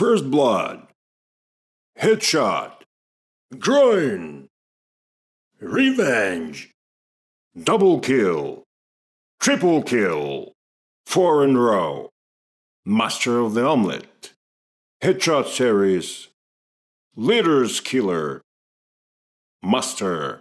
First blood. Headshot. Groin. Revenge. Double kill. Triple kill. Four in row. Master of the Omelette. Headshot series. Leader's killer. Master.